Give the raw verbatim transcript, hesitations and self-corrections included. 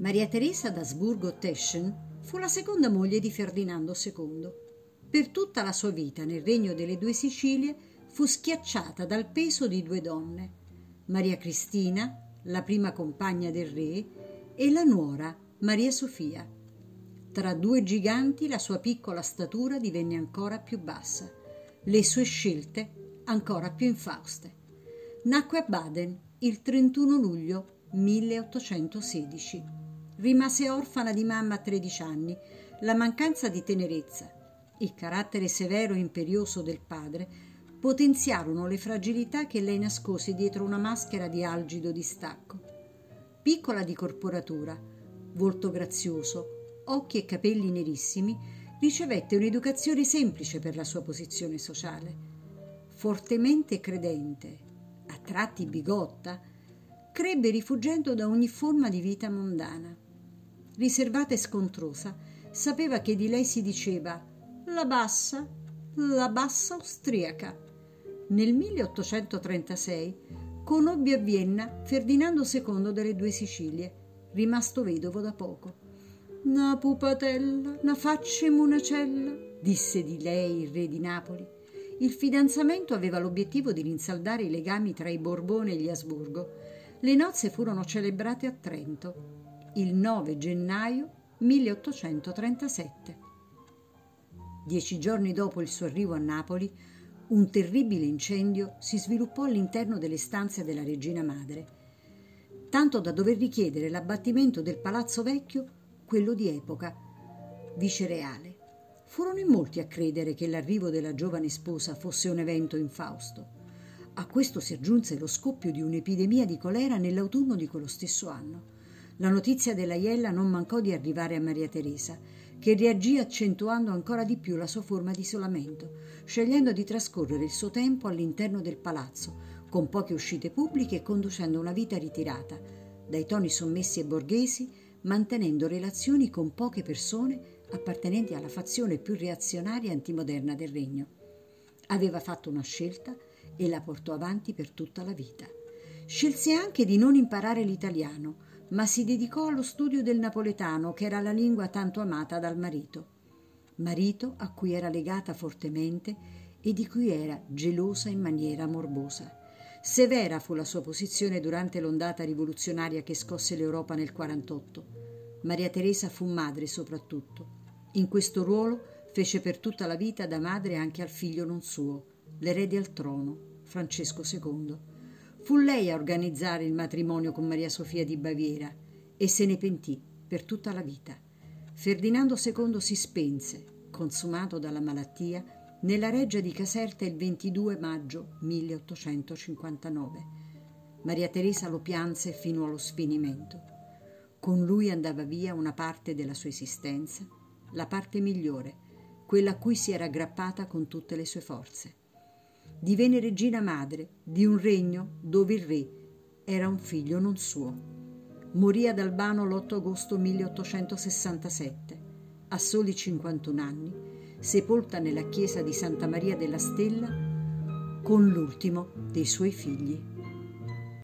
Maria Teresa d'Asburgo-Teschen fu la seconda moglie di Ferdinando secondo. Per tutta la sua vita nel Regno delle Due Sicilie fu schiacciata dal peso di due donne, Maria Cristina, la prima compagna del re, e la nuora Maria Sofia. Tra due giganti la sua piccola statura divenne ancora più bassa, le sue scelte ancora più infauste. Nacque a Baden il trentuno luglio milleottocentosedici. Rimase orfana di mamma a tredici anni. La mancanza di tenerezza, il carattere severo e imperioso del padre potenziarono le fragilità che lei nascose dietro una maschera di algido distacco. Piccola di corporatura, volto grazioso, occhi e capelli nerissimi, ricevette un'educazione semplice per la sua posizione sociale. Fortemente credente, a tratti bigotta, crebbe rifugiando da ogni forma di vita mondana. Riservata e scontrosa, sapeva che di lei si diceva «la bassa, la bassa austriaca». Nel milleottocentotrentasei conobbe a Vienna Ferdinando secondo delle Due Sicilie, rimasto vedovo da poco. «Una pupatella, una faccia in monacella», disse di lei il re di Napoli. Il fidanzamento aveva l'obiettivo di rinsaldare i legami tra i Borbone e gli Asburgo. Le nozze furono celebrate a Trento il nove gennaio milleottocentotrentasette. Dieci giorni dopo il suo arrivo a Napoli, un terribile incendio si sviluppò all'interno delle stanze della regina madre, tanto da dover richiedere l'abbattimento del palazzo vecchio, quello di epoca vicereale. Furono in molti a credere che l'arrivo della giovane sposa fosse un evento infausto. A questo si aggiunse lo scoppio di un'epidemia di colera nell'autunno di quello stesso anno. La notizia della iella non mancò di arrivare a Maria Teresa, che reagì accentuando ancora di più la sua forma di isolamento, scegliendo di trascorrere il suo tempo all'interno del palazzo, con poche uscite pubbliche e conducendo una vita ritirata, dai toni sommessi e borghesi, mantenendo relazioni con poche persone appartenenti alla fazione più reazionaria e antimoderna del regno. Aveva fatto una scelta e la portò avanti per tutta la vita. Scelse anche di non imparare l'italiano, ma si dedicò allo studio del napoletano, che era la lingua tanto amata dal marito, marito a cui era legata fortemente e di cui era gelosa in maniera morbosa. Severa fu la sua posizione durante l'ondata rivoluzionaria che scosse l'Europa nel quarantotto. Maria Teresa fu madre soprattutto. In questo ruolo fece per tutta la vita da madre anche al figlio non suo, l'erede al trono, Francesco secondo. Fu lei a organizzare il matrimonio con Maria Sofia di Baviera e se ne pentì per tutta la vita. Ferdinando secondo si spense, consumato dalla malattia, nella reggia di Caserta il ventidue maggio milleottocentocinquantanove. Maria Teresa lo pianse fino allo sfinimento. Con lui andava via una parte della sua esistenza, la parte migliore, quella a cui si era aggrappata con tutte le sue forze. Divenne regina madre di un regno dove il re era un figlio non suo. Morì ad Albano l'otto agosto milleottocentosessantasette, a soli cinquantuno anni, sepolta nella chiesa di Santa Maria della Stella con l'ultimo dei suoi figli.